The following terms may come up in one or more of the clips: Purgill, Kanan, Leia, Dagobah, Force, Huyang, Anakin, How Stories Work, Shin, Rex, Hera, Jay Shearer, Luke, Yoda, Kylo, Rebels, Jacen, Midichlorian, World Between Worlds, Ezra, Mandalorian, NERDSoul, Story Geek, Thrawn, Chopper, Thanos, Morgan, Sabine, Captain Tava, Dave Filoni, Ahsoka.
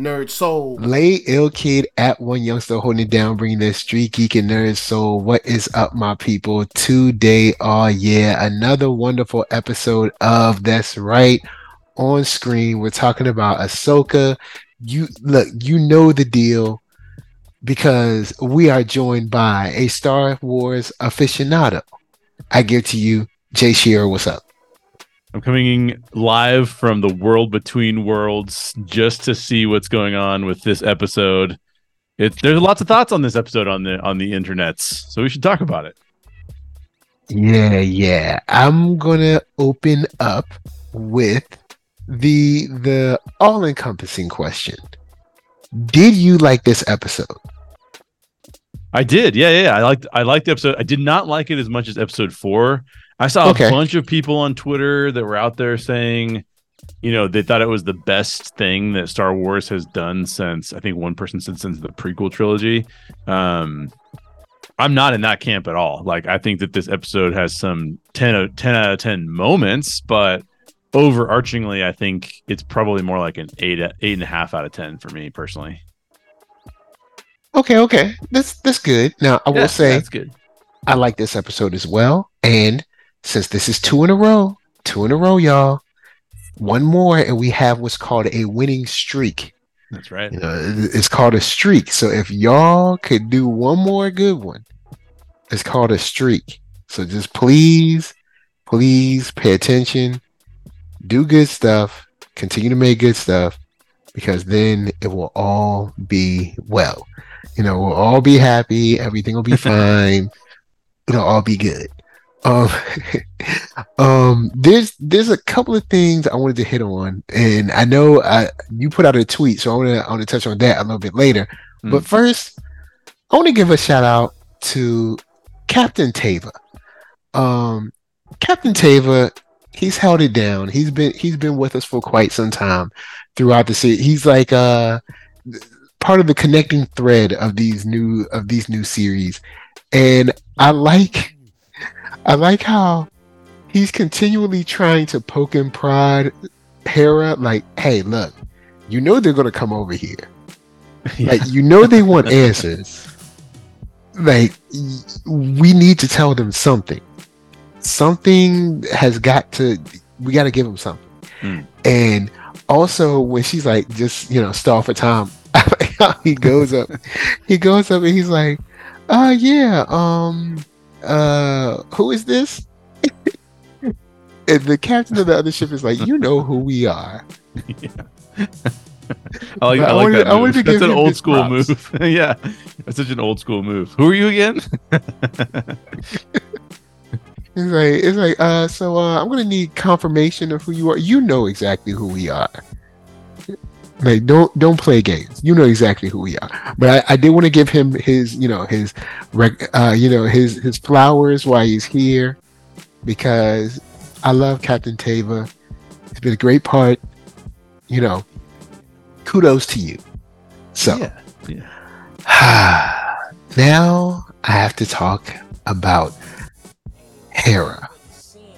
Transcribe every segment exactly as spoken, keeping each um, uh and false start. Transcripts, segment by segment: NERDSoul. Lay ill kid at one youngster holding it down, bringing the street geek and NERDSoul. What is up, my people? Today, oh yeah, another wonderful episode of That's Right on Screen. We're talking about Ahsoka. You look, you know the deal, because we are joined by a Star Wars aficionado. I give to you, Jay Shearer. What's up? I'm coming in live from the World Between Worlds just to see what's going on with this episode. It, there's lots of thoughts on this episode on the on the internets, so we should talk about it. Yeah, yeah. I'm gonna open up with the the all-encompassing question: did you like this episode? I did. Yeah, yeah. yeah. I liked. I liked the episode. I did not like it as much as episode four. I saw okay. a bunch of people on Twitter that were out there saying, you know, they thought it was the best thing that Star Wars has done since, I think one person said since the prequel trilogy. Um, I'm not in that camp at all. Like, I think that this episode has some ten out of ten moments, but overarchingly, I think it's probably more like an eight, eight and a half out of ten for me personally. Okay, okay. That's, that's good. Now, I yeah, will say that's good. I like this episode as well. And since this is two in a row, two in a row, y'all, one more, and we have what's called a winning streak. That's right. You know, it's called a streak. So if y'all could do one more good one, it's called a streak. So just please, please pay attention, do good stuff, continue to make good stuff, because then it will all be well. You know, we'll all be happy. Everything will be fine. It'll all be good. Um, um, there's there's a couple of things I wanted to hit on, and I know I you put out a tweet, so I want to I want to touch on that a little bit later. Mm. But first, I want to give a shout out to Captain Tava. Um, Captain Tava, he's held it down. He's been he's been with us for quite some time throughout the series. He's like uh part of the connecting thread of these new of these new series, and I like. I like how he's continually trying to poke and prod Hera, like, hey, look, you know they're gonna come over here. Yeah. Like, you know they want answers. Like, we need to tell them something. Something has got to, we gotta give them something. Mm. And also when she's like, just, you know, stall for time, he goes up, he goes up and he's like, oh yeah, um, uh who is this? And the captain of the other ship is like, you know who we are. Yeah. I like, I like I wanted, that I wanted to that's give an old school props. move. Yeah, that's such an old school move. Who are you again? It's like, it's like uh so uh I'm gonna need confirmation of who you are. You know exactly who we are. Like, don't don't play games. You know exactly who we are. But I, I did want to give him his, you know, his, uh, you know, his his flowers while he's here, because I love Captain Tava. He's been a great part. You know, kudos to you. So yeah, yeah. Now I have to talk about Hera.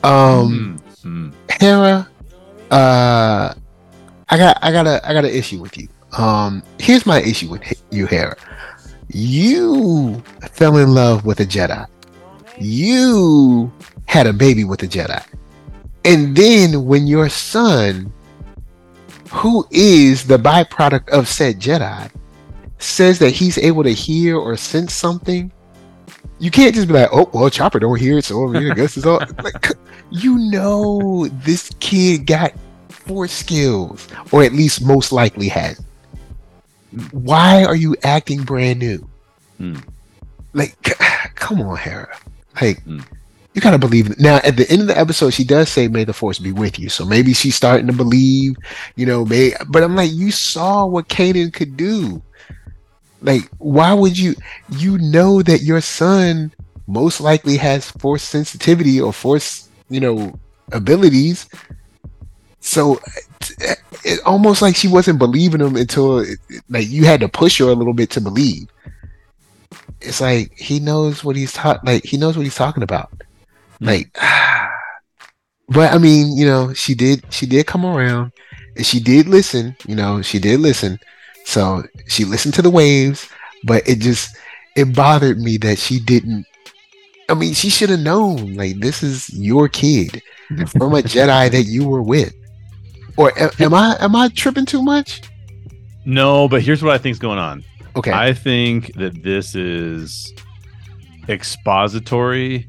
Um, mm-hmm. Hera. Uh. I got, I got a, I got an issue with you. Um, here's my issue with you, Hera. You fell in love with a Jedi. You had a baby with a Jedi, and then when your son, who is the byproduct of said Jedi, says that he's able to hear or sense something, you can't just be like, "Oh, well, Chopper don't hear it, so over here, I guess it's all." Like, you know, this kid got force skills, or at least most likely has. Why are you acting brand new? Mm. Like, c- come on, Hera. Like, mm. you gotta believe it. Now, at the end of the episode, she does say, "May the force be with you." So maybe she's starting to believe, you know. May, but I'm like, you saw what Kanan could do. Like, why would you? You know that your son most likely has force sensitivity or force, you know, abilities. So it almost like she wasn't believing him until it, like you had to push her a little bit to believe. It's like he knows what he's ta- like he knows what he's talking about. Mm-hmm. Like, but I mean, you know, she did she did come around and she did listen. You know, she did listen. So she listened to the waves, but it just, it bothered me that she didn't. I mean, she should have known, like, this is your kid from a Jedi that you were with. Or am I am I tripping too much? No, but here's what I think is going on. Okay. I think that this is expository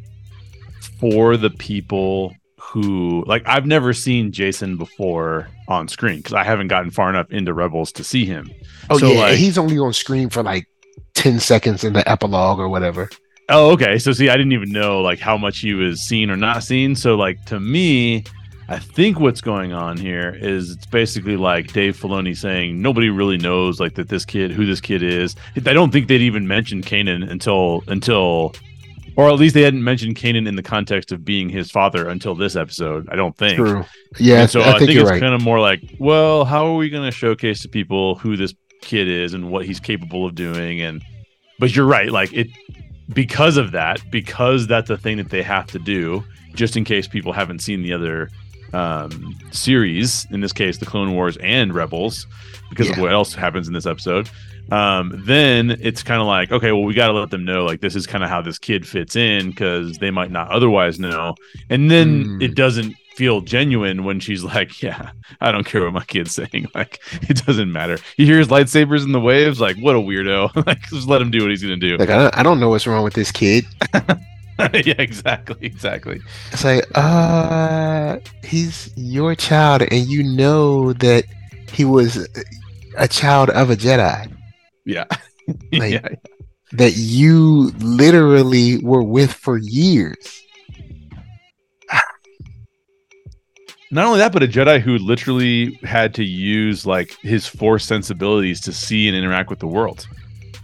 for the people who, like, I've never seen Jacen before on screen because I haven't gotten far enough into Rebels to see him. Oh, so, yeah. Like, he's only on screen for like ten seconds in the epilogue or whatever. Oh, okay. So, see, I didn't even know like how much he was seen or not seen. So, like, to me, I think what's going on here is it's basically like Dave Filoni saying nobody really knows like that this kid, who this kid is. I don't think they'd even mentioned Kanan until until, or at least they hadn't mentioned Kanan in the context of being his father until this episode. I don't think. True. Yeah. And so I, I think, think it's right. Kind of more like, well, how are we going to showcase to people who this kid is and what he's capable of doing? And but you're right, like it because of that, because that's a thing that they have to do, just in case people haven't seen the other. Um, series, in this case, the Clone Wars and Rebels, because yeah. of what else happens in this episode, um, then it's kind of like, okay, well, we got to let them know, like, this is kind of how this kid fits in, because they might not otherwise know. And then mm. it doesn't feel genuine when she's like, yeah, I don't care what my kid's saying. Like, it doesn't matter. He hears lightsabers in the waves, like, what a weirdo. Like, just let him do what he's going to do. Like, I don't, I don't know what's wrong with this kid. Yeah, exactly, exactly. It's like, uh, he's your child, and you know that he was a child of a Jedi. Yeah. Like, yeah. That you literally were with for years. Not only that, but a Jedi who literally had to use, like, his Force sensibilities to see and interact with the world.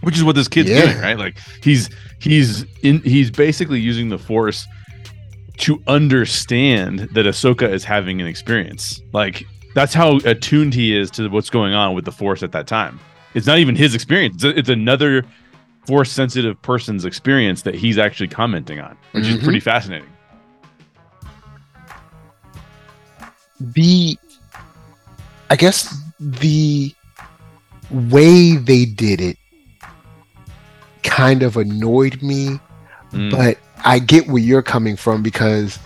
Which is what this kid's yeah. doing, right? Like he's he's in he's basically using the Force to understand that Ahsoka is having an experience. Like that's how attuned he is to what's going on with the Force at that time. It's not even his experience; it's, a, it's another Force-sensitive person's experience that he's actually commenting on, which mm-hmm. is pretty fascinating. The, I guess the way they did it. Kind of annoyed me, mm. but I get where you're coming from because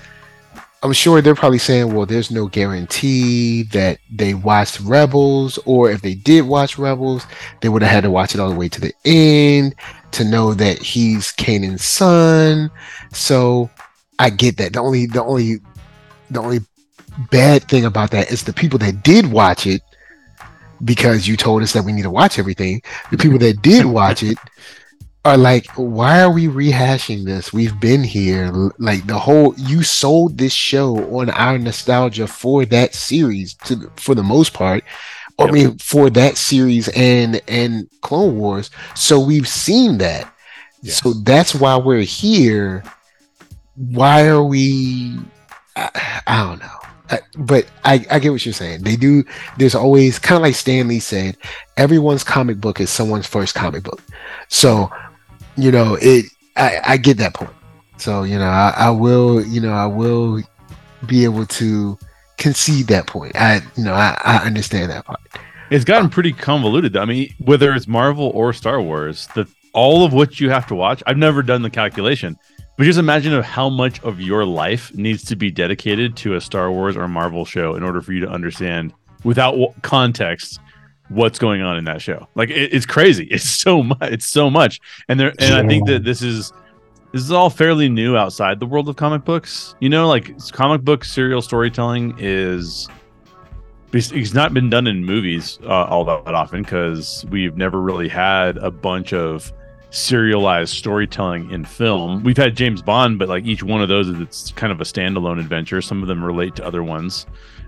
I'm sure they're probably saying, well, there's no guarantee that they watched Rebels, or if they did watch Rebels, they would have had to watch it all the way to the end to know that he's Kanan's son. So I get that. The only, the only, the only bad thing about that is the people that did watch it, because you told us that we need to watch everything. The people that did watch it are like, why are we rehashing this? We've been here. Like the whole, you sold this show on our nostalgia for that series, to for the most part. Yep. I mean, for that series and and Clone Wars. So we've seen that. Yes. So that's why we're here. Why are we? I, I don't know. I, but I, I get what you're saying. They do. There's always kind of like Stan Lee said, everyone's comic book is someone's first comic book. So. You know, it. I, I get that point. So, you know, I, I will, you know, I will be able to concede that point. I, you know, I, I understand that part. It's gotten pretty convoluted. I mean, whether it's Marvel or Star Wars, the all of what you have to watch. I've never done the calculation, but just imagine of how much of your life needs to be dedicated to a Star Wars or Marvel show in order for you to understand without context what's going on in that show. Like it, it's crazy. It's so much. It's so much. And there, and yeah. I think that this is this is all fairly new outside the world of comic books. You know, like comic book serial storytelling is it's not been done in movies uh, all that often because we've never really had a bunch of serialized storytelling in film. We've had James Bond, but like each one of those is it's kind of a standalone adventure. Some of them relate to other ones,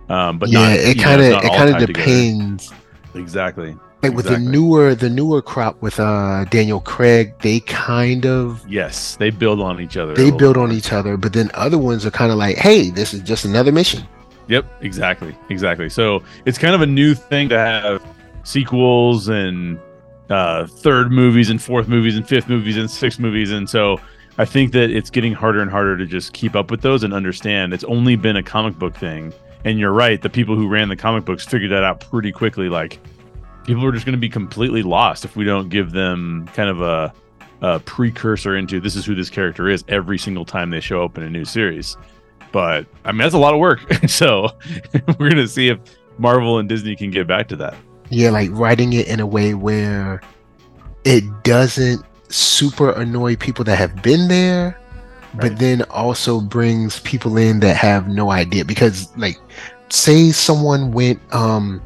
um, but yeah, not, it kind of it kind of depends. Together. Exactly. Like exactly. with the newer, the newer crop with uh, Daniel Craig, they kind of yes, they build on each other. They build on each other, but then other ones are kind of like, hey, this is just another mission. Yep, exactly, exactly. So it's kind of a new thing to have sequels and uh, third movies and fourth movies and fifth movies and sixth movies, and so I think that it's getting harder and harder to just keep up with those and understand. It's only been a comic book thing. And you're right, the people who ran the comic books figured that out pretty quickly. Like, people are just going to be completely lost if we don't give them kind of a, a precursor into this is who this character is every single time they show up in a new series. But I mean, that's a lot of work. So we're going to see if Marvel and Disney can get back to that. Yeah, like writing it in a way where it doesn't super annoy people that have been there, right, but then also brings people in that have no idea. Because like, say someone went, um,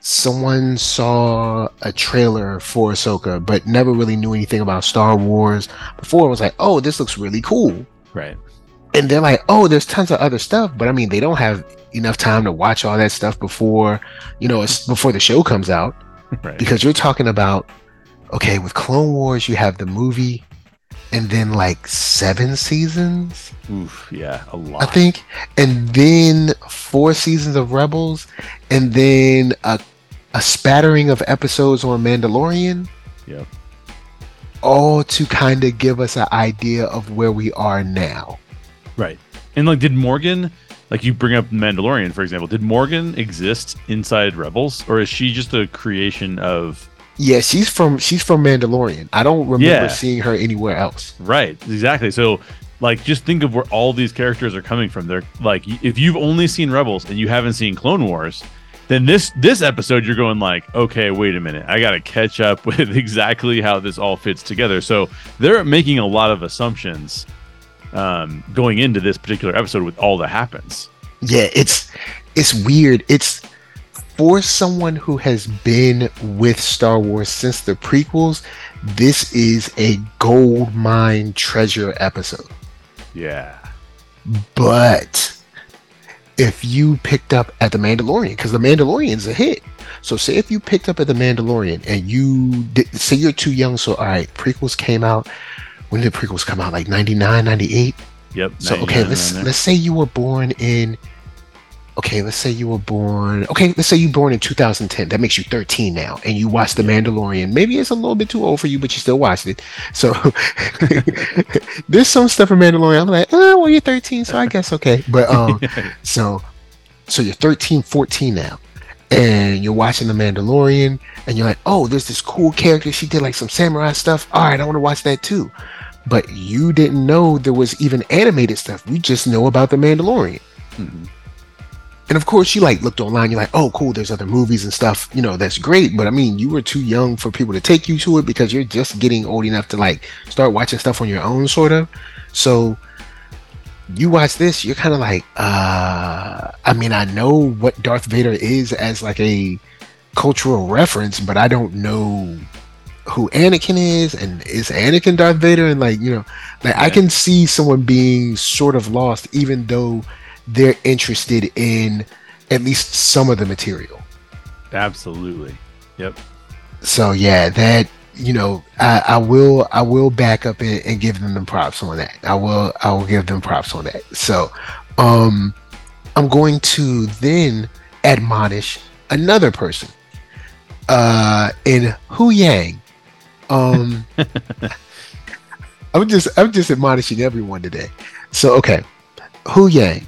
someone saw a trailer for Ahsoka, but never really knew anything about Star Wars before. It was like, oh, this looks really cool. Right. And they're like, oh, there's tons of other stuff. But I mean, they don't have enough time to watch all that stuff before, you know, it's before the show comes out. Right. Because you're talking about, okay, with Clone Wars, you have the movie and then like seven seasons. Oof, yeah, a lot. I think. And then four seasons of Rebels and then a, a spattering of episodes on Mandalorian. Yep. All to kind of give us an idea of where we are now. Right. And like, did Morgan, like you bring up Mandalorian, for example, did Morgan exist inside Rebels, or is she just a creation of... Yeah, she's from she's from Mandalorian. I don't remember yeah. seeing her anywhere else. Right, exactly. So like, just think of where all these characters are coming from. They're like, if you've only seen Rebels and you haven't seen Clone Wars, then this this episode you're going like, okay, wait a minute, I gotta catch up with exactly how this all fits together. So they're making a lot of assumptions um going into this particular episode with all that happens. Yeah, it's it's weird. It's for someone who has been with Star Wars since the prequels, this is a gold mine treasure episode. Yeah. But if you picked up at the Mandalorian, because the Mandalorian's a hit. So say if you picked up at the Mandalorian and you did, say you're too young, so all right, prequels came out. When did the prequels come out? Like ninety-nine, ninety-eight? Yep. So, okay, let's let's say you were born in... Okay, let's say you were born... Okay, let's say you were born in two thousand ten. That makes you thirteen now, and you watched The Mandalorian. Maybe it's a little bit too old for you, but you still watched it. So, there's some stuff in Mandalorian. I'm like, oh, well, you're thirteen, so I guess okay. But, um, so, so you're thirteen, fourteen now. And you're watching The Mandalorian, and you're like, oh, there's this cool character. She did like some samurai stuff. All right, I want to watch that too. But you didn't know there was even animated stuff. You just know about The Mandalorian. Mm-hmm. And of course, you like looked online. You're like, oh, cool, there's other movies and stuff. You know, that's great. But I mean, you were too young for people to take you to it because you're just getting old enough to like start watching stuff on your own, sort of. So you watch this, you're kind of like, uh, I mean, I know what Darth Vader is as like a cultural reference, but I don't know who Anakin is, and is Anakin Darth Vader? And like, you know, like yeah. I can see someone being sort of lost, even though they're interested in at least some of the material. Absolutely. Yep. So yeah, that, you know, I, I will I will back up and, and give them the props on that. I will I will give them props on that. So um, I'm going to then admonish another person uh, in Huyang. Um, I'm just I'm just admonishing everyone today. So okay, Huyang,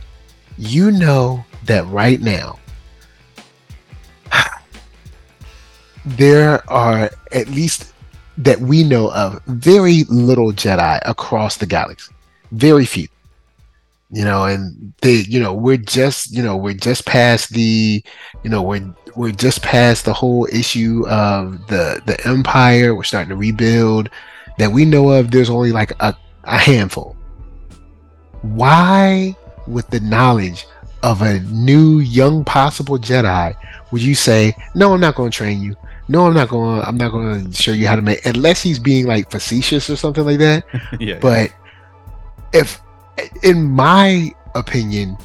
you know that right now there are at least that we know of very little Jedi across the galaxy, very few, you know, and they, you know, we're just, you know, we're just past the, you know, we're, we're just past the whole issue of the, the Empire. We're starting to rebuild. That we know of, there's only like a, a handful. Why, with the knowledge of a new young possible Jedi, would you say, no, I'm not going to train you? No, I'm not going. I'm not going to show you how to make. Unless he's being like facetious or something like that. yeah. But if, in my opinion,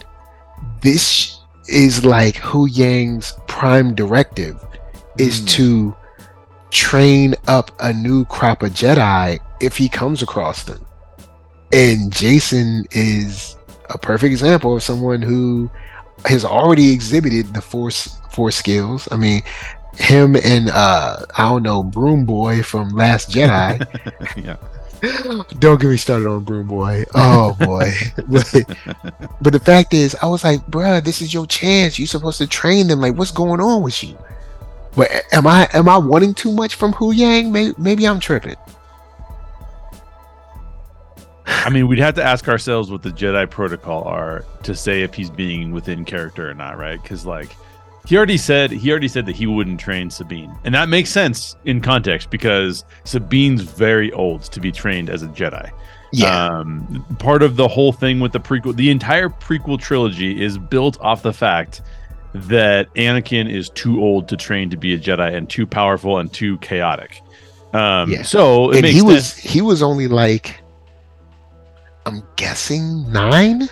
this is like Huyang's prime directive is mm. to train up a new crop of Jedi if he comes across them, and Jacen is a perfect example of someone who has already exhibited the force force skills. I mean, him and uh I don't know, Broom Boy from Last Jedi. yeah. Don't get me started on Broom Boy. Oh boy. but, but the fact is, I was like, bruh, this is your chance. You're supposed to train them. Like, what's going on with you? Wait, am I am I wanting too much from Huyang? Maybe, maybe I'm tripping. I mean, we'd have to ask ourselves what the Jedi protocol are to say if he's being within character or not, right? Because like he already said, he already said that he wouldn't train Sabine, and that makes sense in context because Sabine's very old to be trained as a Jedi. Yeah. Um, part of the whole thing with the prequel, the entire prequel trilogy is built off the fact that Anakin is too old to train to be a Jedi and too powerful and too chaotic. Um, yeah. So it and makes he was sense. He was only like, I'm guessing nine.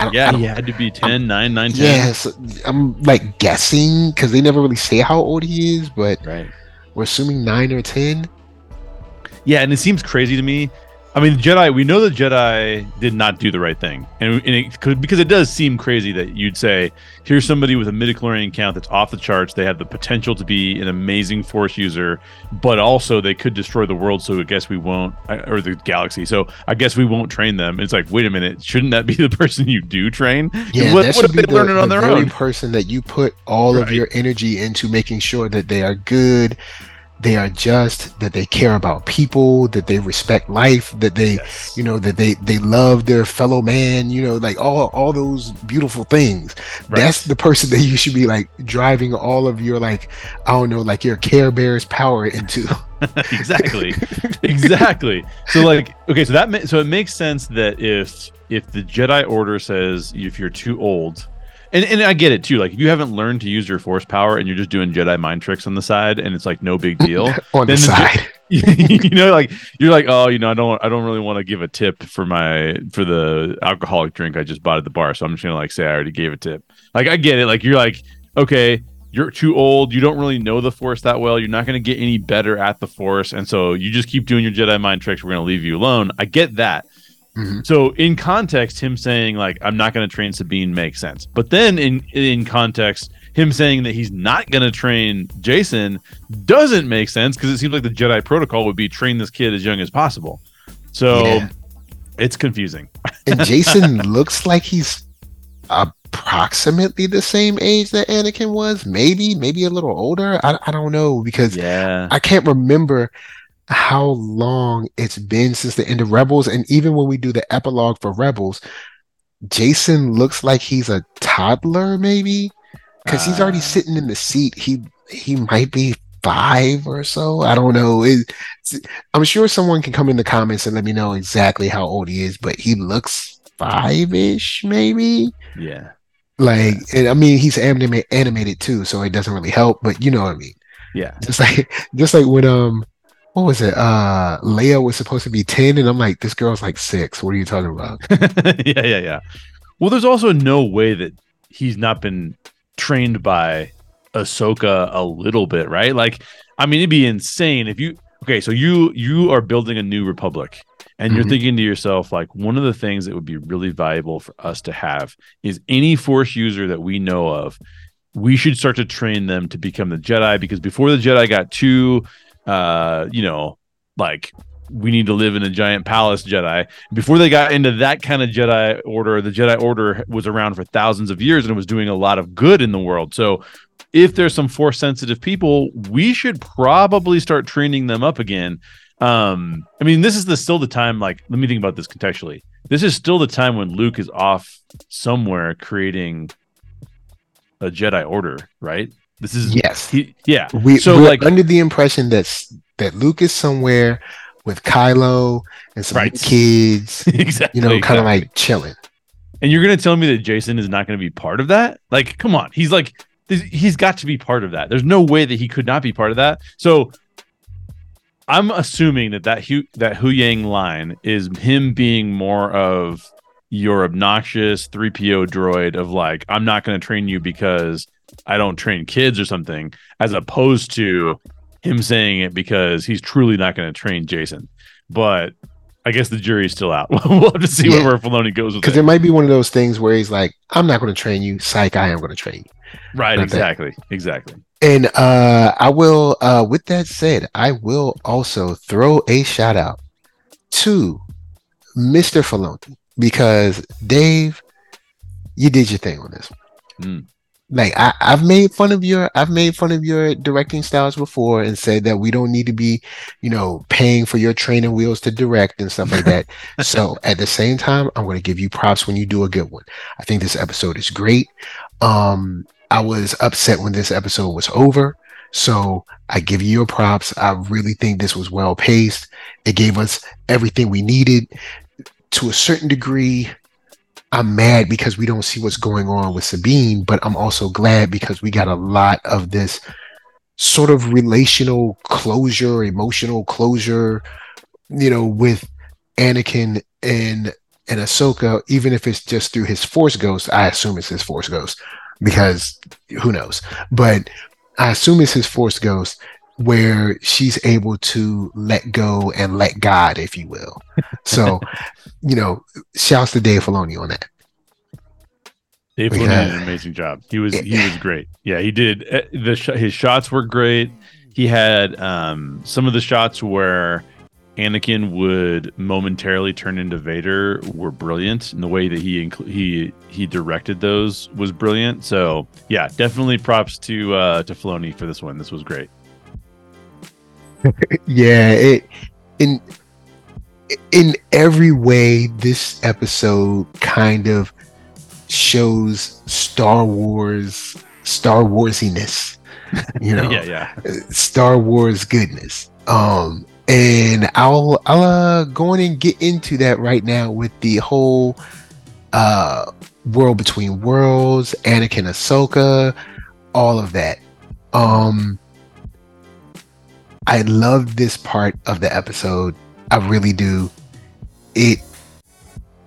I don't, yeah, I don't, he had to be ten, I'm, nine, nine, ten. Yeah, so I'm like guessing because they never really say how old he is, but right. We're assuming nine or ten. Yeah, and it seems crazy to me. I mean, Jedi. We know the Jedi did not do the right thing, and, and it could, because it does seem crazy that you'd say, "Here's somebody with a midichlorian count that's off the charts. They have the potential to be an amazing Force user, but also they could destroy the world. So I guess we won't, or the galaxy. So I guess we won't train them." And it's like, wait a minute, shouldn't that be the person you do train? Yeah, what, that what should be the, the very own? person that you put all right. of your energy into making sure that they are good. They are just, that they care about people, that they respect life, that they, yes. you know, that they, they love their fellow man, you know, like all, all those beautiful things. Right. That's the person that you should be like driving all of your, like, I don't know, like your Care Bears power into. Exactly. Exactly. So like, okay, so that, ma- so it makes sense that if, if the Jedi Order says, if you're too old, And and I get it too. Like if you haven't learned to use your Force power and you're just doing Jedi mind tricks on the side, and it's like no big deal. on then the side, you know, like you're like, oh, you know, I don't, I don't really want to give a tip for my for the alcoholic drink I just bought at the bar, so I'm just gonna like say I already gave a tip. Like I get it. Like you're like, okay, you're too old. You don't really know the Force that well. You're not gonna get any better at the Force, and so you just keep doing your Jedi mind tricks. We're gonna leave you alone. I get that. Mm-hmm. So in context, him saying like I'm not going to train Sabine makes sense. But then in in context, him saying that he's not going to train Jacen doesn't make sense because it seems like the Jedi protocol would be train this kid as young as possible. So yeah. It's confusing. And Jacen looks like he's approximately the same age that Anakin was. Maybe, maybe a little older. I, I don't know because yeah. I can't remember how long it's been since the end of Rebels, and even when we do the epilogue for Rebels, Jacen looks like he's a toddler, maybe, because uh, he's already sitting in the seat. He he might be five or so. I don't know. It, I'm sure someone can come in the comments and let me know exactly how old he is, but he looks five-ish, maybe. Yeah. Like, yeah. And, I mean, he's anima- animated too, so it doesn't really help. But you know what I mean? Yeah. Just like just like when um. What was it? Uh, Leia was supposed to be ten, and I'm like, this girl's like six. What are you talking about? yeah, yeah, yeah. Well, there's also no way that he's not been trained by Ahsoka a little bit, right? Like, I mean, it'd be insane if you... Okay, so you you are building a new republic, and you're mm-hmm. thinking to yourself, like, one of the things that would be really valuable for us to have is any Force user that we know of, we should start to train them to become the Jedi, because before the Jedi got too... Uh, you know, like we need to live in a giant palace Jedi. Before they got into that kind of Jedi Order, the Jedi Order was around for thousands of years and it was doing a lot of good in the world. So if there's some Force sensitive people, we should probably start training them up again. Um, I mean, this is the still the time, like, let me think about this contextually. This is still the time when Luke is off somewhere creating a Jedi Order, right? This is yes, he, yeah. We, so we're like under the impression that that Luke is somewhere with Kylo and some right. kids, exactly, you know, kind of exactly. like chilling. And you're gonna tell me that Jacen is not gonna be part of that? Like, come on, he's like, he's got to be part of that. There's no way that he could not be part of that. So I'm assuming that that Hu, that Huyang line is him being more of your obnoxious three P O droid of like, I'm not gonna train you because I don't train kids or something, as opposed to him saying it because he's truly not going to train Jacen. But I guess the jury's still out. We'll have to see yeah. where Filoni goes with it. Because it might be one of those things where he's like, I'm not going to train you. Psych, I am going to train you. Right, not exactly. That. Exactly. And uh, I will, uh, with that said, I will also throw a shout out to Mister Filoni, because Dave, you did your thing on this one. Mm. like I, I've made fun of your I've made fun of your directing styles before and said that we don't need to be, you know, paying for your training wheels to direct and stuff like that. So at the same time, I'm going to give you props when you do a good one. I think this episode is great. Um, I was upset when this episode was over, so I give you your props. I really think this was well paced. It gave us everything we needed to a certain degree. I'm mad because we don't see what's going on with Sabine, but I'm also glad because we got a lot of this sort of relational closure, emotional closure, you know, with Anakin and, and Ahsoka, even if it's just through his Force ghost. I assume it's his Force ghost because who knows, but I assume it's his Force ghost where she's able to let go and let God, if you will. So, you know, shouts to Dave Filoni on that. Dave Filoni did an amazing job. He was he was great. Yeah, he did. The his shots were great. He had um, some of the shots where Anakin would momentarily turn into Vader were brilliant, and the way that he inc- he he directed those was brilliant. So yeah, definitely props to uh, to Filoni for this one. This was great. Yeah, it, in in every way, this episode kind of shows Star Wars, Star Warsiness, you know, yeah, yeah, Star Wars goodness. Um, and I'll I'll uh, go in and get into that right now with the whole uh, World Between Worlds, Anakin, Ahsoka, all of that. Um. I love this part of the episode. I really do. It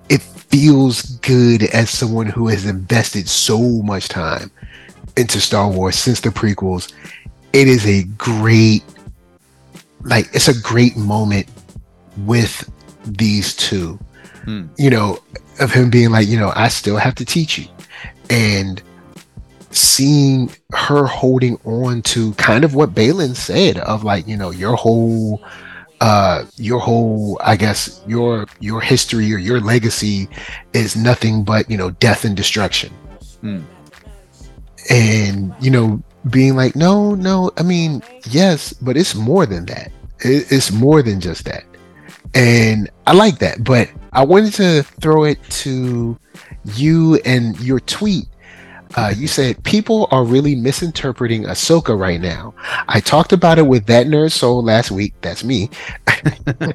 it feels good as someone who has invested so much time into Star Wars since the prequels. It is a great, like, it's a great moment with these two. Hmm. You know, of him being like, you know, I still have to teach you. And seeing her holding on to kind of what Balin said of like, you know, your whole uh your whole I guess your your history or your legacy is nothing but, you know, death and destruction. Mm. And, you know, being like, no no I mean, yes, but it's more than that. It, it's more than just that. And I like that, but I wanted to throw it to you and your tweet. Uh, you said, people are really misinterpreting Ahsoka right now. I talked about it with That NERDSoul last week. That's me.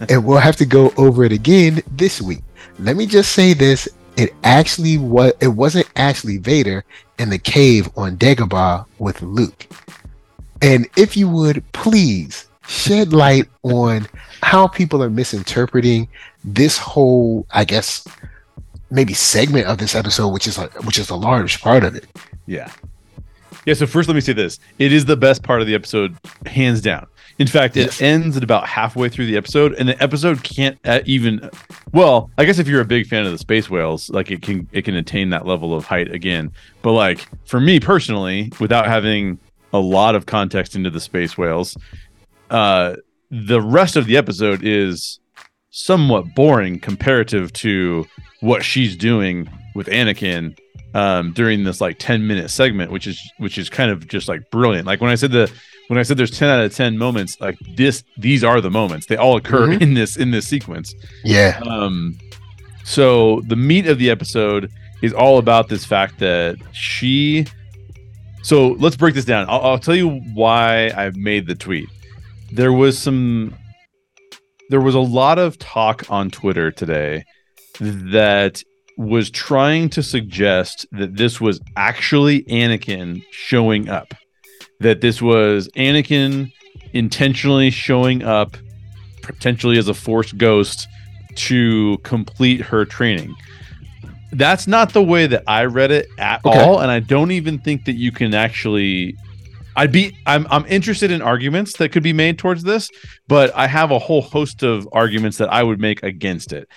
And we'll have to go over it again this week. Let me just say this. It actually was, it wasn't actually Vader in the cave on Dagobah with Luke. And if you would, please shed light on how people are misinterpreting this whole, I guess, maybe segment of this episode, which is like, which is a large part of it. Yeah, yeah. So first, let me say this: it is the best part of the episode, hands down. In fact, yes. It ends at about halfway through the episode, and the episode can't even. Well, I guess if you're a big fan of the space whales, like it can it can attain that level of height again. But like for me personally, without having a lot of context into the space whales, uh, the rest of the episode is somewhat boring comparative to what she's doing with Anakin um, during this like ten minute segment, which is which is kind of just like brilliant. Like when I said the when I said there's ten out of ten moments, like this, these are the moments. They all occur mm-hmm. in this in this sequence. Yeah. Um. So the meat of the episode is all about this fact that she. So let's break this down. I'll, I'll tell you why I made the tweet. There was some. There was a lot of talk on Twitter today that was trying to suggest that this was actually Anakin showing up, that this was Anakin intentionally showing up, potentially as a Force ghost, to complete her training. That's not the way that I read it at okay. all, and I don't even think that you can actually. I'd be I'm I'm interested in arguments that could be made towards this, but I have a whole host of arguments that I would make against it.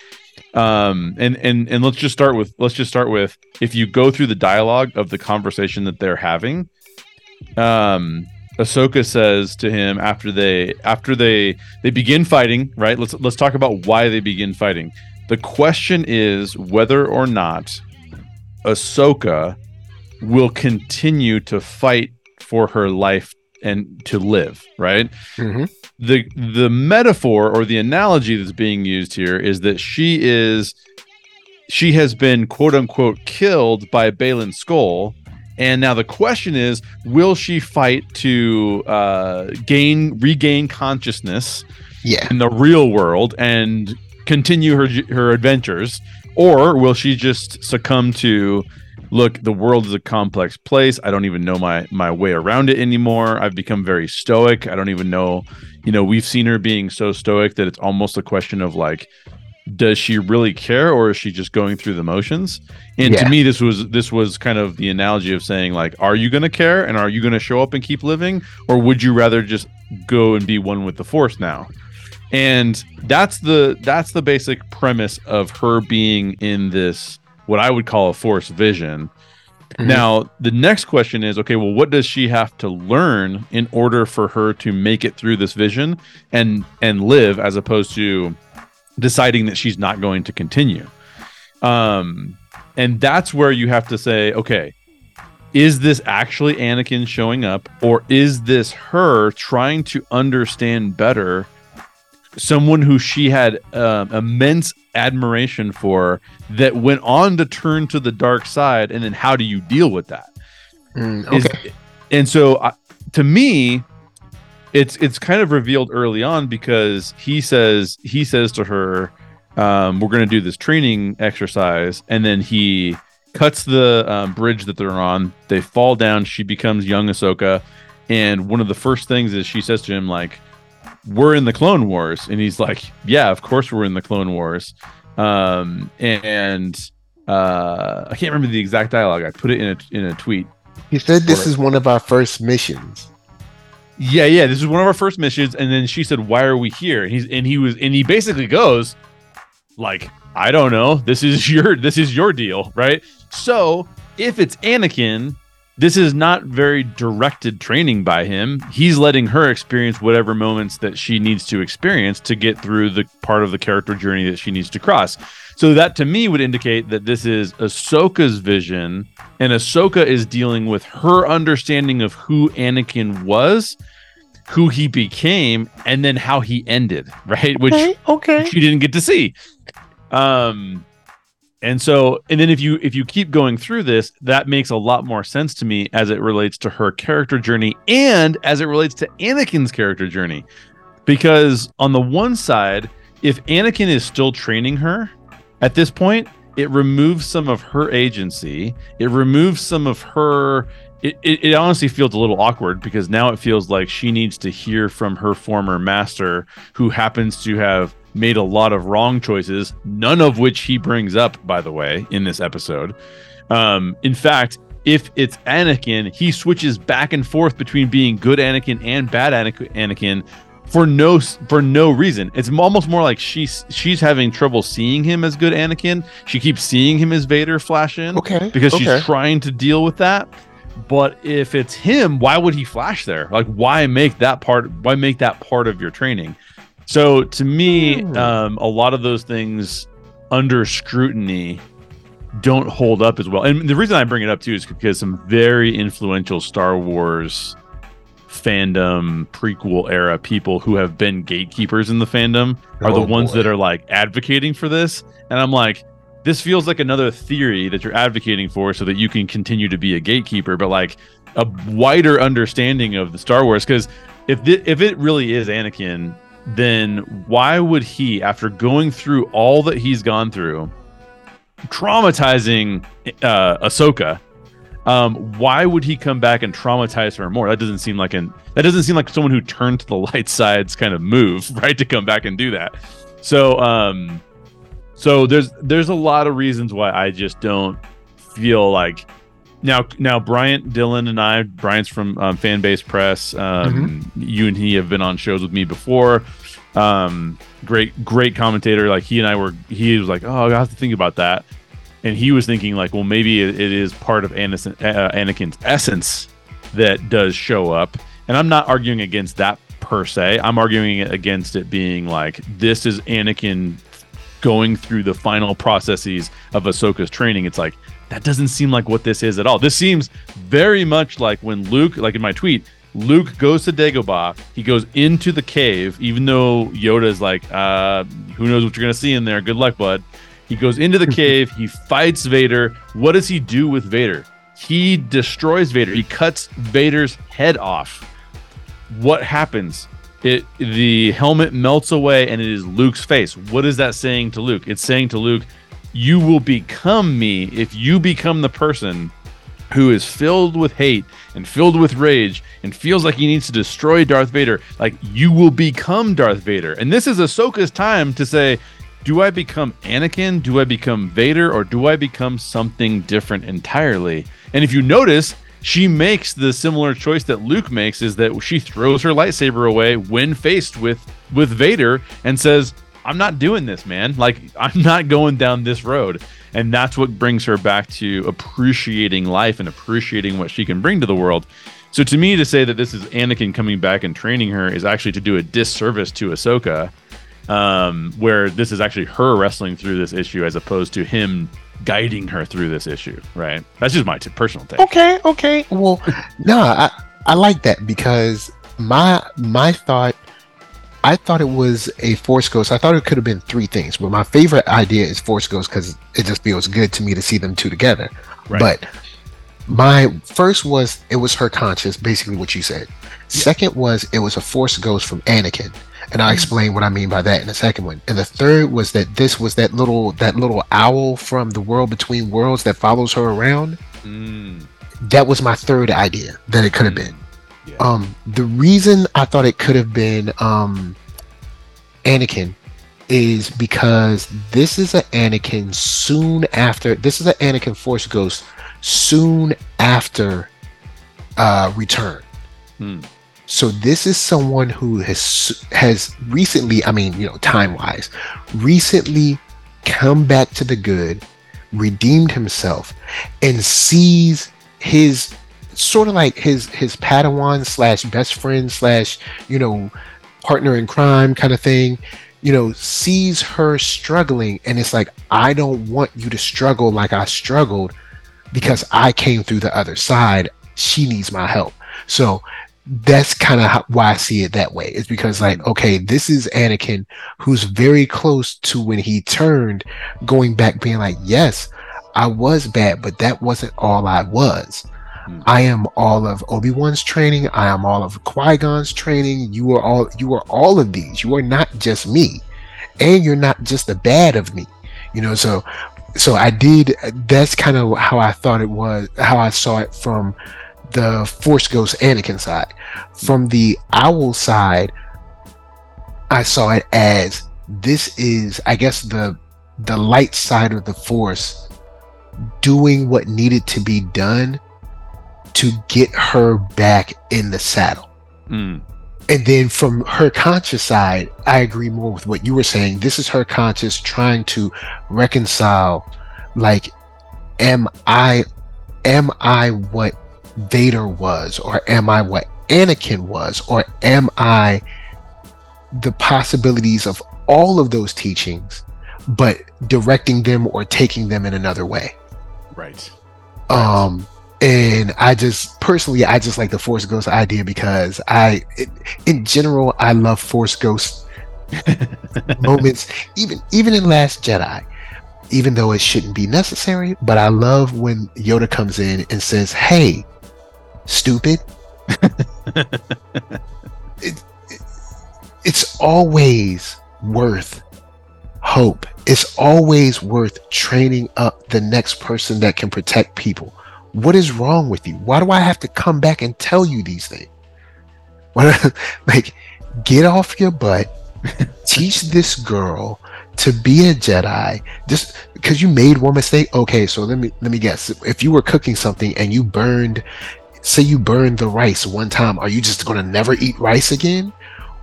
Um and and and let's just start with let's just start with if you go through the dialogue of the conversation that they're having, um Ahsoka says to him after they after they they begin fighting, right? Let's let's talk about why they begin fighting. The question is whether or not Ahsoka will continue to fight for her life and to live, right? Mm-hmm. The the metaphor or the analogy that's being used here is that she is she has been quote unquote killed by Balin Skull. And now the question is, will she fight to uh, gain regain consciousness yeah. in the real world and continue her her adventures, or will she just succumb to, look, the world is a complex place. I don't even know my my way around it anymore. I've become very stoic. I don't even know. You know, we've seen her being so stoic that it's almost a question of like, does she really care, or is she just going through the motions? And yeah. to me, this was this was kind of the analogy of saying, like, are you going to care, and are you going to show up and keep living, or would you rather just go and be one with the Force now? And that's the that's the basic premise of her being in this, what I would call a Force vision. Mm-hmm. Now, the next question is, okay, well, what does she have to learn in order for her to make it through this vision and and live, as opposed to deciding that she's not going to continue? Um, and that's where you have to say, okay, is this actually Anakin showing up, or is this her trying to understand better someone who she had um, immense admiration for that went on to turn to the dark side? And then how do you deal with that? Mm, okay. Is, and so uh, to me, It's it's kind of revealed early on, because he says he says to her, um, we're going to do this training exercise. And then he cuts the um, bridge that they're on. They fall down. She becomes young Ahsoka. And one of the first things is she says to him, like, we're in the Clone Wars. And he's like, yeah, of course we're in the Clone Wars. Um, and uh, I can't remember the exact dialogue. I put it in a, in a tweet. He said, this is one of our first missions. Yeah, yeah, this is one of our first missions. And then she said, why are we here? And he's and he was and he basically goes, like, I don't know. This is your this is your deal, right? So if it's Anakin, this is not very directed training by him. He's letting her experience whatever moments that she needs to experience to get through the part of the character journey that she needs to cross. So that to me would indicate that this is Ahsoka's vision, and Ahsoka is dealing with her understanding of who Anakin was, who he became, and then how he ended, right? Okay, which okay. she didn't get to see. Um, and so, and then if you if you keep going through this, that makes a lot more sense to me as it relates to her character journey and as it relates to Anakin's character journey. Because on the one side, if Anakin is still training her, at this point, it removes some of her agency. It removes some of her... It, it, it honestly feels a little awkward, because now it feels like she needs to hear from her former master, who happens to have made a lot of wrong choices, none of which he brings up, by the way, in this episode. Um, in fact, if it's Anakin, he switches back and forth between being good Anakin and bad Anakin, For no for no reason. It's almost more like she's she's having trouble seeing him as good Anakin. She keeps seeing him as Vader flash in, okay, because okay. she's trying to deal with that. But if it's him, why would he flash there? Like, why make that part? Why make that part of your training? So to me, um, a lot of those things under scrutiny don't hold up as well. And the reason I bring it up too is because some very influential Star Wars fandom prequel era people who have been gatekeepers in the fandom are oh the ones boy. that are like advocating for this, and I'm like, this feels like another theory that you're advocating for so that you can continue to be a gatekeeper, but like a wider understanding of the Star Wars. Because if th- if it really is Anakin, then why would he, after going through all that he's gone through, traumatizing uh Ahsoka, Um, why would he come back and traumatize her more? That doesn't seem like an that doesn't seem like someone who turned to the light side's kind of move, right? To come back and do that. So, um, so there's there's a lot of reasons why I just don't feel like now. Now, Bryant, Dylan, and I. Bryant's from um, Fanbase Press. Um, mm-hmm. You and he have been on shows with me before. Um, great, great commentator. Like he and I were. He was like, oh, I have to think about that. And he was thinking like, well, maybe it, it is part of Anakin, uh, Anakin's essence that does show up. And I'm not arguing against that per se. I'm arguing against it being like, this is Anakin going through the final processes of Ahsoka's training. It's like, That doesn't seem like what this is at all. This seems very much like when Luke, like in my tweet, Luke goes to Dagobah. He goes into the cave, even though Yoda is like, uh, who knows what you're going to see in there. Good luck, bud. He goes into the cave. He fights Vader. What does he do with Vader? He destroys Vader. He cuts Vader's head off. What happens? It, the helmet melts away, and it is Luke's face. What is that saying to Luke? It's saying to Luke, you will become me if you become the person who is filled with hate and filled with rage and feels like he needs to destroy Darth Vader. Like, you will become Darth Vader. And this is Ahsoka's time to say, do I become Anakin? Do I become Vader? Or do I become something different entirely? And if you notice, she makes the similar choice that Luke makes, is that she throws her lightsaber away when faced with, with Vader and says, I'm not doing this, man. Like, I'm not going down this road. And that's what brings her back to appreciating life and appreciating what she can bring to the world. So to me, to say that this is Anakin coming back and training her is actually to do a disservice to Ahsoka, um, where this is actually her wrestling through this issue as opposed to him guiding her through this issue, right? That's just my t- personal take. Okay, okay. Well, no, I, I like that because my my thought, I thought it was a Force Ghost. I thought it could have been three things, but my favorite idea is Force Ghost because it just feels good to me to see them two together. Right. But my first was it was her conscience, basically what you said. Yeah. Second was it was a Force Ghost from Anakin. And I'll explain what I mean by that in the second one. And the third was that this was that little that little owl from the World Between Worlds that follows her around. Mm. That was my third idea that it could have been. Yeah. Um, the reason I thought it could have been um, Anakin is because this is an Anakin soon after. This is an Anakin Force Ghost soon after uh, Return. Mm. So this is someone who has has recently, I mean, you know, time-wise, recently come back to the good, redeemed himself, and sees his sort of like his his Padawan slash best friend slash, you know, partner in crime kind of thing, you know, sees her struggling. And it's like, I don't want you to struggle like I struggled because I came through the other side. She needs my help. So that's kind of why I see it that way. It's because, like, okay, this is Anakin who's very close to when he turned, going back being like, yes, I was bad, but that wasn't all I was. I am all of Obi-Wan's training. I am all of Qui-Gon's training. You are all, you are all of these. You are not just me, and you're not just the bad of me, you know? So, so I did, that's kind of how I thought it was, how I saw it from the Force Ghost Anakin side. From the owl side, I saw it as this is, I guess, the the light side of the Force doing what needed to be done to get her back in the saddle. Mm. And then from her conscious side, I agree more with what you were saying. This is her conscious trying to reconcile, like, am I am I what Vader was, or am I what Anakin was, or am I the possibilities of all of those teachings but directing them or taking them in another way? Right. Um and I just personally I just like the Force Ghost idea because I it, in general I love Force Ghost moments, even even in Last Jedi, even though it shouldn't be necessary. But I love when Yoda comes in and says, hey, stupid. it, it, it's always worth hope. It's always worth training up the next person that can protect people. What is wrong with you? Why do I have to come back and tell you these things? What, like, get off your butt. Teach this girl to be a Jedi. Just because you made one mistake. Okay, so let me let me guess. If you were cooking something and you burned, say you burned the rice one time, are you just going to never eat rice again?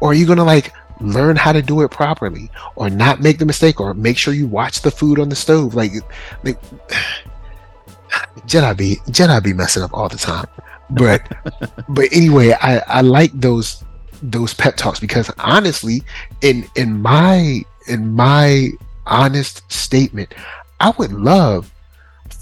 Or are you going to, like, learn how to do it properly, or not make the mistake, or make sure you watch the food on the stove? Like, like Jedi be Jedi be messing up all the time. But but anyway, I, I like those those pep talks because honestly, in in my in my honest statement, I would love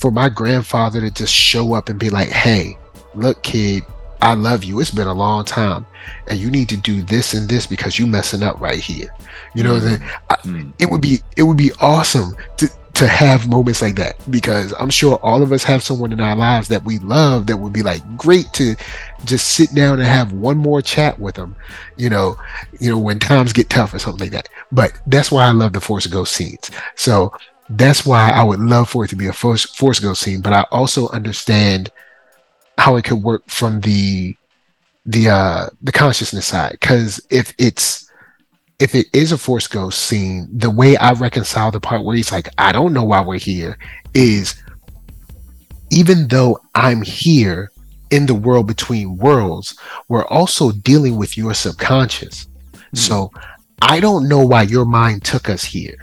for my grandfather to just show up and be like, hey, look, kid, I love you. It's been a long time, and you need to do this and this because you messing up right here. You know, mm-hmm. I, mm-hmm. it would be it would be awesome to to have moments like that, because I'm sure all of us have someone in our lives that we love that would be like great to just sit down and have one more chat with them, you know, you know, when times get tough or something like that. But that's why I love the Force Ghost scenes. So that's why I would love for it to be a Force Force Ghost scene. But I also understand how it could work from the the uh, the consciousness side, because if it's if it is a Force Ghost scene, the way I reconcile the part where he's like, I don't know why we're here, is even though I'm here in the world between worlds, we're also dealing with your subconscious. Mm-hmm. So I don't know why your mind took us here,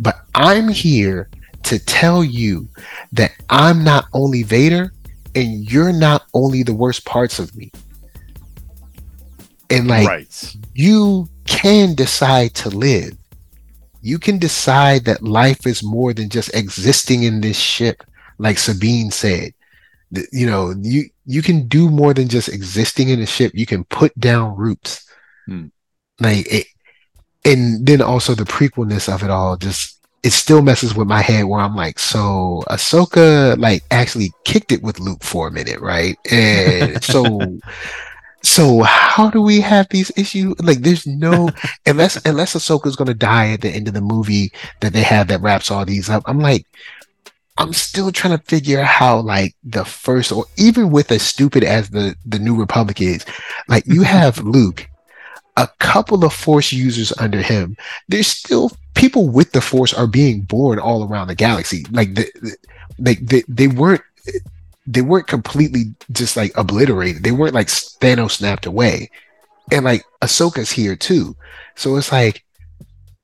but I'm here to tell you that I'm not only Vader and you're not only the worst parts of me. And like, right. You can decide to live. You can decide that life is more than just existing in this ship. Like Sabine said, you know, you, you can do more than just existing in a ship. You can put down roots. Hmm. Like it, and then also the prequelness of it all, just, it still messes with my head where I'm like, so Ahsoka like actually kicked it with Luke for a minute, right? And so, so how do we have these issues? Like, there's no unless unless Ahsoka's gonna die at the end of the movie that they have that wraps all these up. I'm like, I'm still trying to figure out how like the first, or even with as stupid as the the New Republic is, like you have Luke, a couple of Force users under him. There's still people with the Force are being born all around the galaxy. Like, the, the, like the, they weren't, they weren't completely just like obliterated. They weren't like Thanos snapped away. And like Ahsoka's here too. So it's like,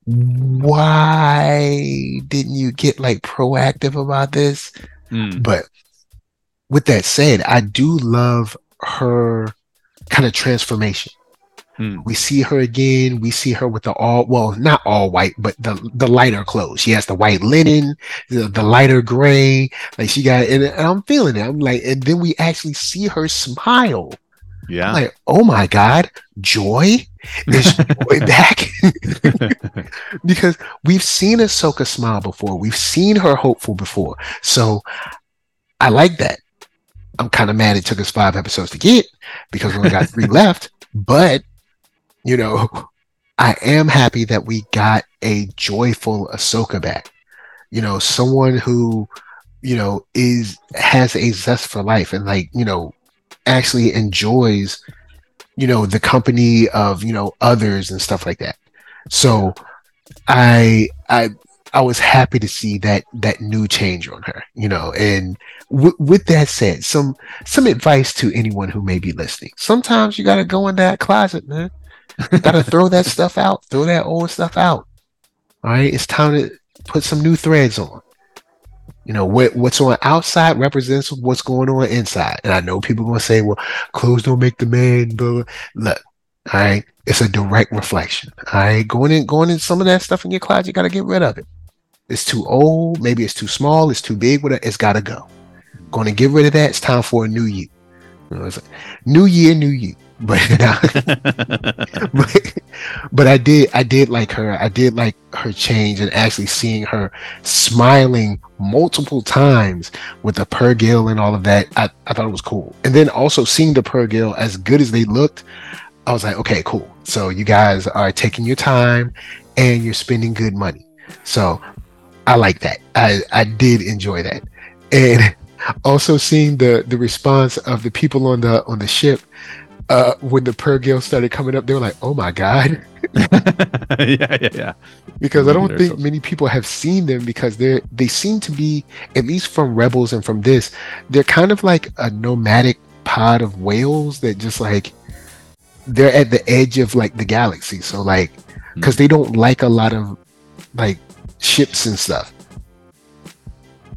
why didn't you get like proactive about this? Mm. But with that said, I do love her kind of transformation. We see her again. We see her with the all, well, not all white, but the the lighter clothes. She has the white linen, the, the lighter gray. Like she got, and I'm feeling it. I'm like, and then we actually see her smile. Yeah. I'm like, oh my God, joy is joy back. Because we've seen Ahsoka smile before. We've seen her hopeful before. So I like that. I'm kind of mad it took us five episodes to get, because we only got three left, but. You know, I am happy that we got a joyful Ahsoka back. You know, someone who, you know, is has a zest for life and like, you know, actually enjoys, you know, the company of, you know, others and stuff like that. So I I I was happy to see that that new change on her, you know. And w- with that said, some some advice to anyone who may be listening. Sometimes you got to go in that closet, man. You gotta throw that stuff out, throw that old stuff out. All right, it's time to put some new threads on. You know, what what's on outside represents what's going on inside. And I know people are gonna say, well, clothes don't make the man, blah, blah. Look, all right, it's a direct reflection. All right, going in, going in some of that stuff in your closet, you gotta get rid of it. It's too old, maybe it's too small, it's too big, whatever, it's gotta go. Gonna get rid of that, it's time for a new you. You know, it's like, new year, new you. But, I, but but I did I did like her. I did like her change, and actually seeing her smiling multiple times with the Purgill and all of that, I, I thought it was cool. And then also seeing the Purgill as good as they looked, I was like, okay, cool. So you guys are taking your time and you're spending good money. So I like that. I, I did enjoy that. And also seeing the the response of the people on the on the ship. Uh, when the Purgill started coming up, they were like, oh my God. yeah, yeah, yeah. Because I don't think many people have seen them, because they they seem to be, at least from Rebels and from this, they're kind of like a nomadic pod of whales that just like, they're at the edge of like the galaxy. So like, because they don't like a lot of like ships and stuff.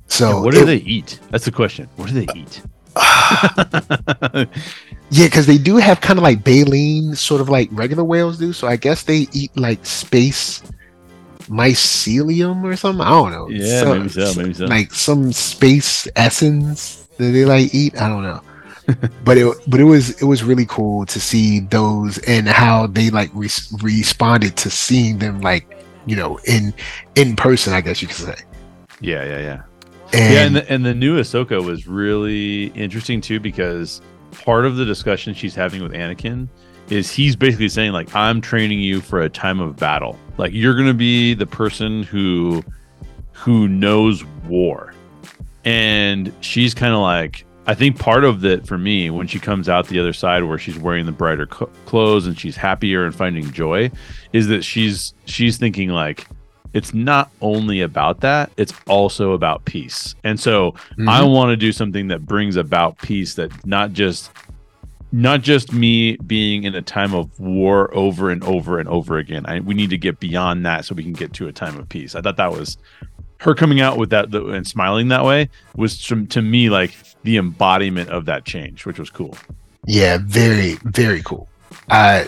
So yeah, what do it, they eat? That's the question. What do they eat? yeah, because they do have kind of like baleen, sort of like regular whales do. So I guess they eat like space mycelium or something. I don't know. Yeah, some, maybe so. Maybe so. Like some space essence that they like eat. I don't know. but it but it was it was really cool to see those and how they like re- responded to seeing them, like, you know, in in person, I guess you could say. Yeah, yeah, yeah. And, yeah, and the, and the new Ahsoka was really interesting too, because part of the discussion she's having with Anakin is he's basically saying, like, I'm training you for a time of battle. Like, you're gonna be the person who who knows war. And she's kind of like, I think part of that for me, when she comes out the other side where she's wearing the brighter co- clothes and she's happier and finding joy, is that she's she's thinking, like, it's not only about that, it's also about peace. And so mm-hmm. I want to do something that brings about peace, that not just not just me being in a time of war over and over and over again. I, we need to get beyond that so we can get to a time of peace. I thought that was... her coming out with that and smiling that way was, to me, like the embodiment of that change, which was cool. Yeah, very, very cool. Uh,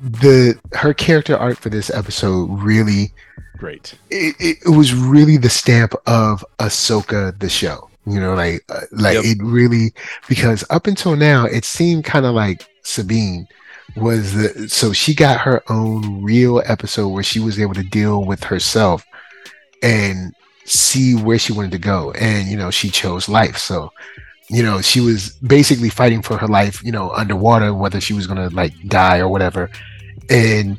the her character art for this episode really great. It, it, it was really the stamp of Ahsoka the show. You know, like uh, like yep. It really, because up until now it seemed kind of like Sabine was the, so she got her own real episode where she was able to deal with herself and see where she wanted to go, and, you know, she chose life. So, you know, she was basically fighting for her life, you know, underwater, whether she was gonna like die or whatever, and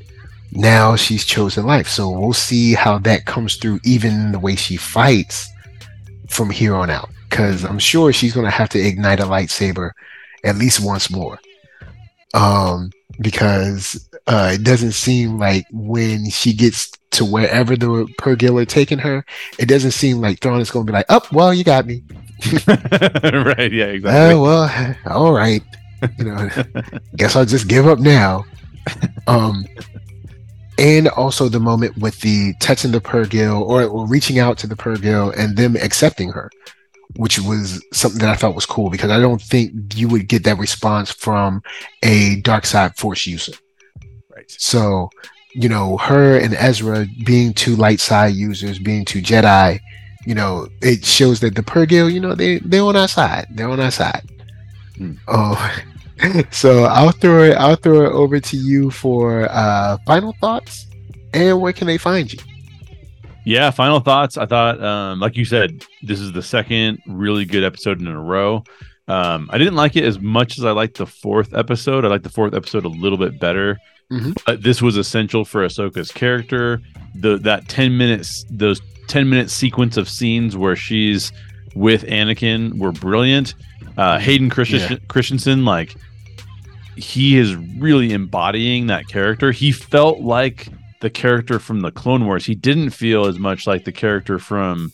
now she's chosen life. So we'll see how that comes through, even the way she fights from here on out, because I'm sure she's gonna have to ignite a lightsaber at least once more, um because uh it doesn't seem like when she gets to wherever the Purgill are taking her, it doesn't seem like Thrawn is going to be like, oh, well, you got me. Right, yeah, exactly. Oh, well, all right. You know, guess I'll just give up now. Um, and also the moment with the touching the Purgill, or, or reaching out to the Purgill and them accepting her, which was something that I felt was cool, because I don't think you would get that response from a dark side force user. Right. So... you know, her and Ezra being two light side users, being two Jedi, you know, it shows that the Purgill, you know, they they're on our side. They're on our side. Hmm. Oh, so I'll throw it. I'll throw it over to you for uh, final thoughts, and where can they find you? Yeah, final thoughts. I thought, um, like you said, this is the second really good episode in a row. Um, I didn't like it as much as I liked the fourth episode. I liked the fourth episode a little bit better. Mm-hmm. But this was essential for Ahsoka's character. The that ten minutes, those ten minute sequence of scenes where she's with Anakin were brilliant. Uh, Hayden Christensen, yeah. Christensen, like, he is really embodying that character. He felt like the character from the Clone Wars. He didn't feel as much like the character from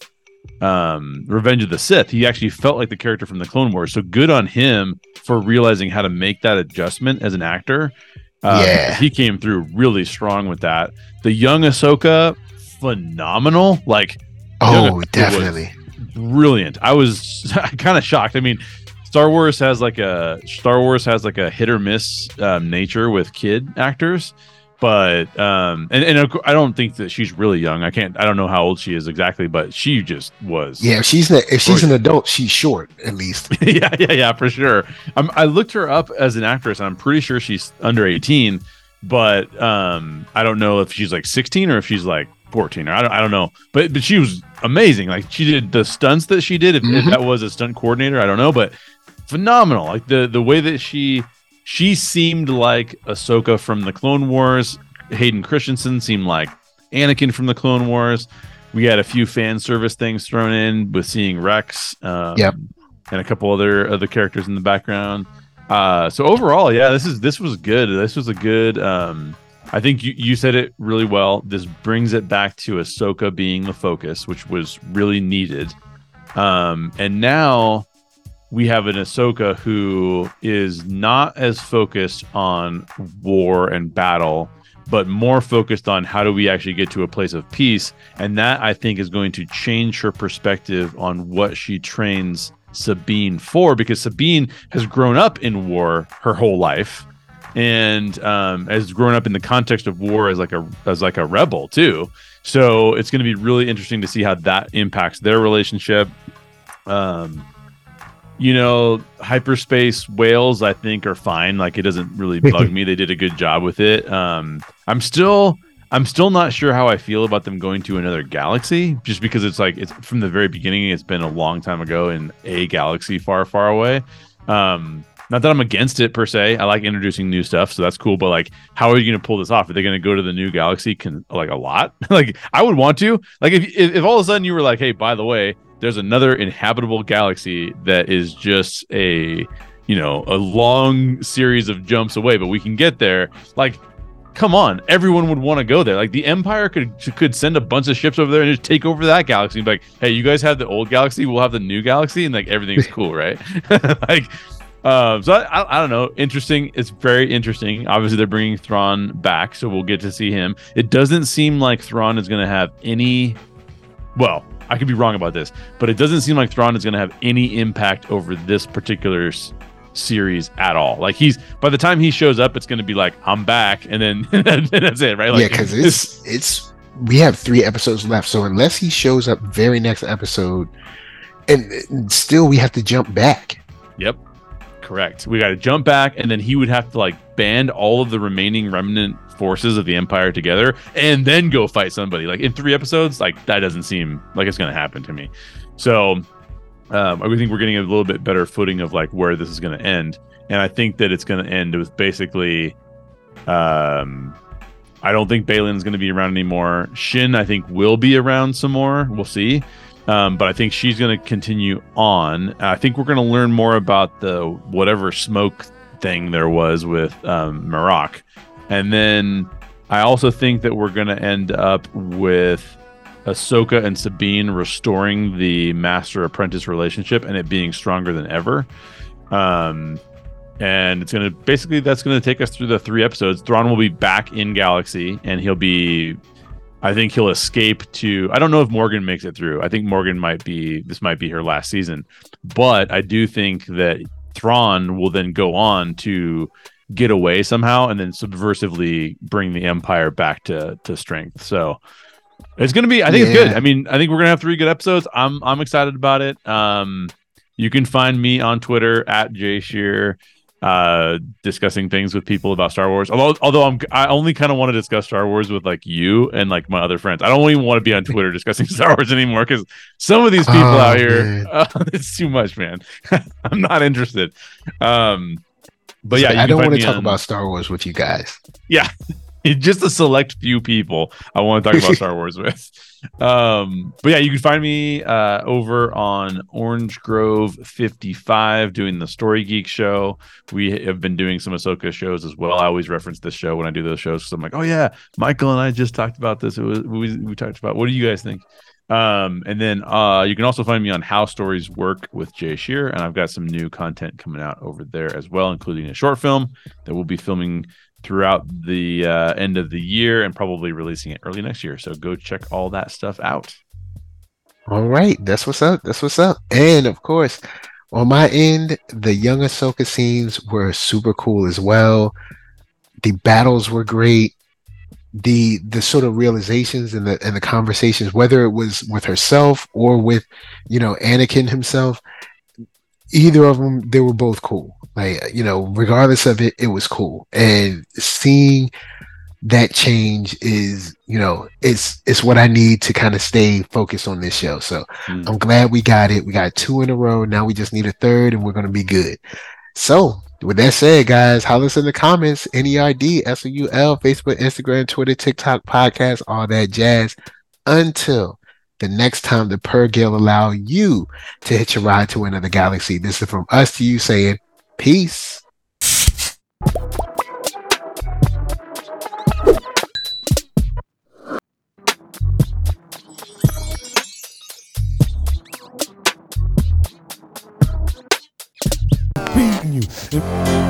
um, Revenge of the Sith. He actually felt like the character from the Clone Wars. So good on him for realizing how to make that adjustment as an actor. Um, yeah. He came through really strong with that. The young Ahsoka, phenomenal. Like, oh, definitely brilliant. I was kind of shocked. I mean, Star Wars has like a Star Wars has like a hit or miss um, nature with kid actors, but um, and and I don't think that she's really young. I can't. I don't know how old she is exactly, but she just was. Yeah, if she's a, if she's an adult, she's short at least. yeah, yeah, yeah, for sure. I'm, I looked her up as an actress, and I'm pretty sure she's under eighteen, but um, I don't know if she's like sixteen or if she's like fourteen, or I don't, I don't know. But but she was amazing. Like, she did the stunts that she did. If, mm-hmm. if that was a stunt coordinator, I don't know, but phenomenal. Like the the way that she. She seemed like Ahsoka from the Clone Wars. Hayden Christensen seemed like Anakin from the Clone Wars. We had a few fan service things thrown in with seeing Rex, um, yep. and a couple other other characters in the background. Uh, so overall, yeah, this is this was good. This was a good. Um, I think you you said it really well. This brings it back to Ahsoka being the focus, which was really needed. Um, and now. We have an Ahsoka who is not as focused on war and battle, but more focused on how do we actually get to a place of peace. And that, I think, is going to change her perspective on what she trains Sabine for, because Sabine has grown up in war her whole life. and um, has grown up in the context of war as like a as like a rebel too. So it's going to be really interesting to see how that impacts their relationship. Um, you know, hyperspace whales, I think, are fine. Like, it doesn't really bug me. They did a good job with it. Um, I'm still, I'm still not sure how I feel about them going to another galaxy, just because it's like, it's from the very beginning. It's been a long time ago in a galaxy far, far away. Um, Not that I'm against it per se. I like introducing new stuff, so that's cool. But like, how are you going to pull this off? Are they going to go to the new galaxy? Can like a lot? Like, I would want to. Like, if, if if all of a sudden you were like, hey, by the way, there's another inhabitable galaxy that is just a, you know, a long series of jumps away, but we can get there. Like, come on, everyone would want to go there. Like, the Empire could could send a bunch of ships over there and just take over that galaxy and be like, hey, you guys have the old galaxy, we'll have the new galaxy, and like everything's cool, right? Like. Um, so I, I don't know. Interesting. It's very interesting. Obviously, they're bringing Thrawn back, so we'll get to see him. It doesn't seem like Thrawn is going to have any. Well, I could be wrong about this, but it doesn't seem like Thrawn is going to have any impact over this particular s- series at all. Like, he's by the time he shows up, it's going to be like, I'm back, and then and that's it, right? Like, yeah, because it's, it's it's we have three episodes left, so unless he shows up very next episode, and, and still we have to jump back. Yep. Correct. We got to jump back, and then he would have to like band all of the remaining remnant forces of the Empire together and then go fight somebody. Like, in three episodes, like, that doesn't seem like it's going to happen to me. So um, I think we're getting a little bit better footing of like where this is going to end. And I think that it's going to end with basically um, I don't think Balin's going to be around anymore. Shin, I think, will be around some more. We'll see. Um, but I think she's going to continue on. I think we're going to learn more about the whatever smoke thing there was with um, Murak. And then I also think that we're going to end up with Ahsoka and Sabine restoring the master-apprentice relationship and it being stronger than ever. Um, and it's going to basically, that's going to take us through the three episodes. Thrawn will be back in Galaxy, and he'll be... I think he'll escape to... I don't know if Morgan makes it through. I think Morgan might be... This might be her last season. But I do think that Thrawn will then go on to get away somehow and then subversively bring the Empire back to, to strength. So it's going to be... I think yeah. It's good. I mean, I think we're going to have three good episodes. I'm I'm excited about it. Um, you can find me on Twitter at Jay Shearer. Uh, discussing things with people about Star Wars. Although, although I'm, I only kind of want to discuss Star Wars with like you and like my other friends. I don't even want to be on Twitter discussing Star Wars anymore because some of these people oh, out here, uh, it's too much, man. I'm not interested. Um, but yeah, you I don't want to talk on... about Star Wars with you guys. Yeah, it's just a select few people I want to talk about Star Wars with. Um, but yeah, you can find me uh, over on Orange Grove fifty-five doing the Story Geek show. We have been doing some Ahsoka shows as well. I always reference this show when I do those shows because I'm like, oh yeah, Michael and I just talked about this. It was we, we talked about. What do you guys think? Um, and then uh, you can also find me on How Stories Work with Jay Shearer, and I've got some new content coming out over there as well, including a short film that we'll be filming throughout the uh, end of the year and probably releasing it early next year. So go check all that stuff out. All right. That's what's up. That's what's up. And of course, on my end, the young Ahsoka scenes were super cool as well. The battles were great. The the sort of realizations and the and the conversations, whether it was with herself or with, you know, Anakin himself, either of them, they were both cool. Like, you know, regardless of it, it was cool. And seeing that change is, you know, it's it's what I need to kind of stay focused on this show. So mm. I'm glad we got it. We got two in a row. Now we just need a third and we're going to be good. So with that said, guys, holler us in the comments. N E R D, S O U L, Facebook, Instagram, Twitter, TikTok, podcast, all that jazz. Until the next time the Purgill allow you to hitch a ride to another galaxy. This is from us to you saying, peace. Beating you.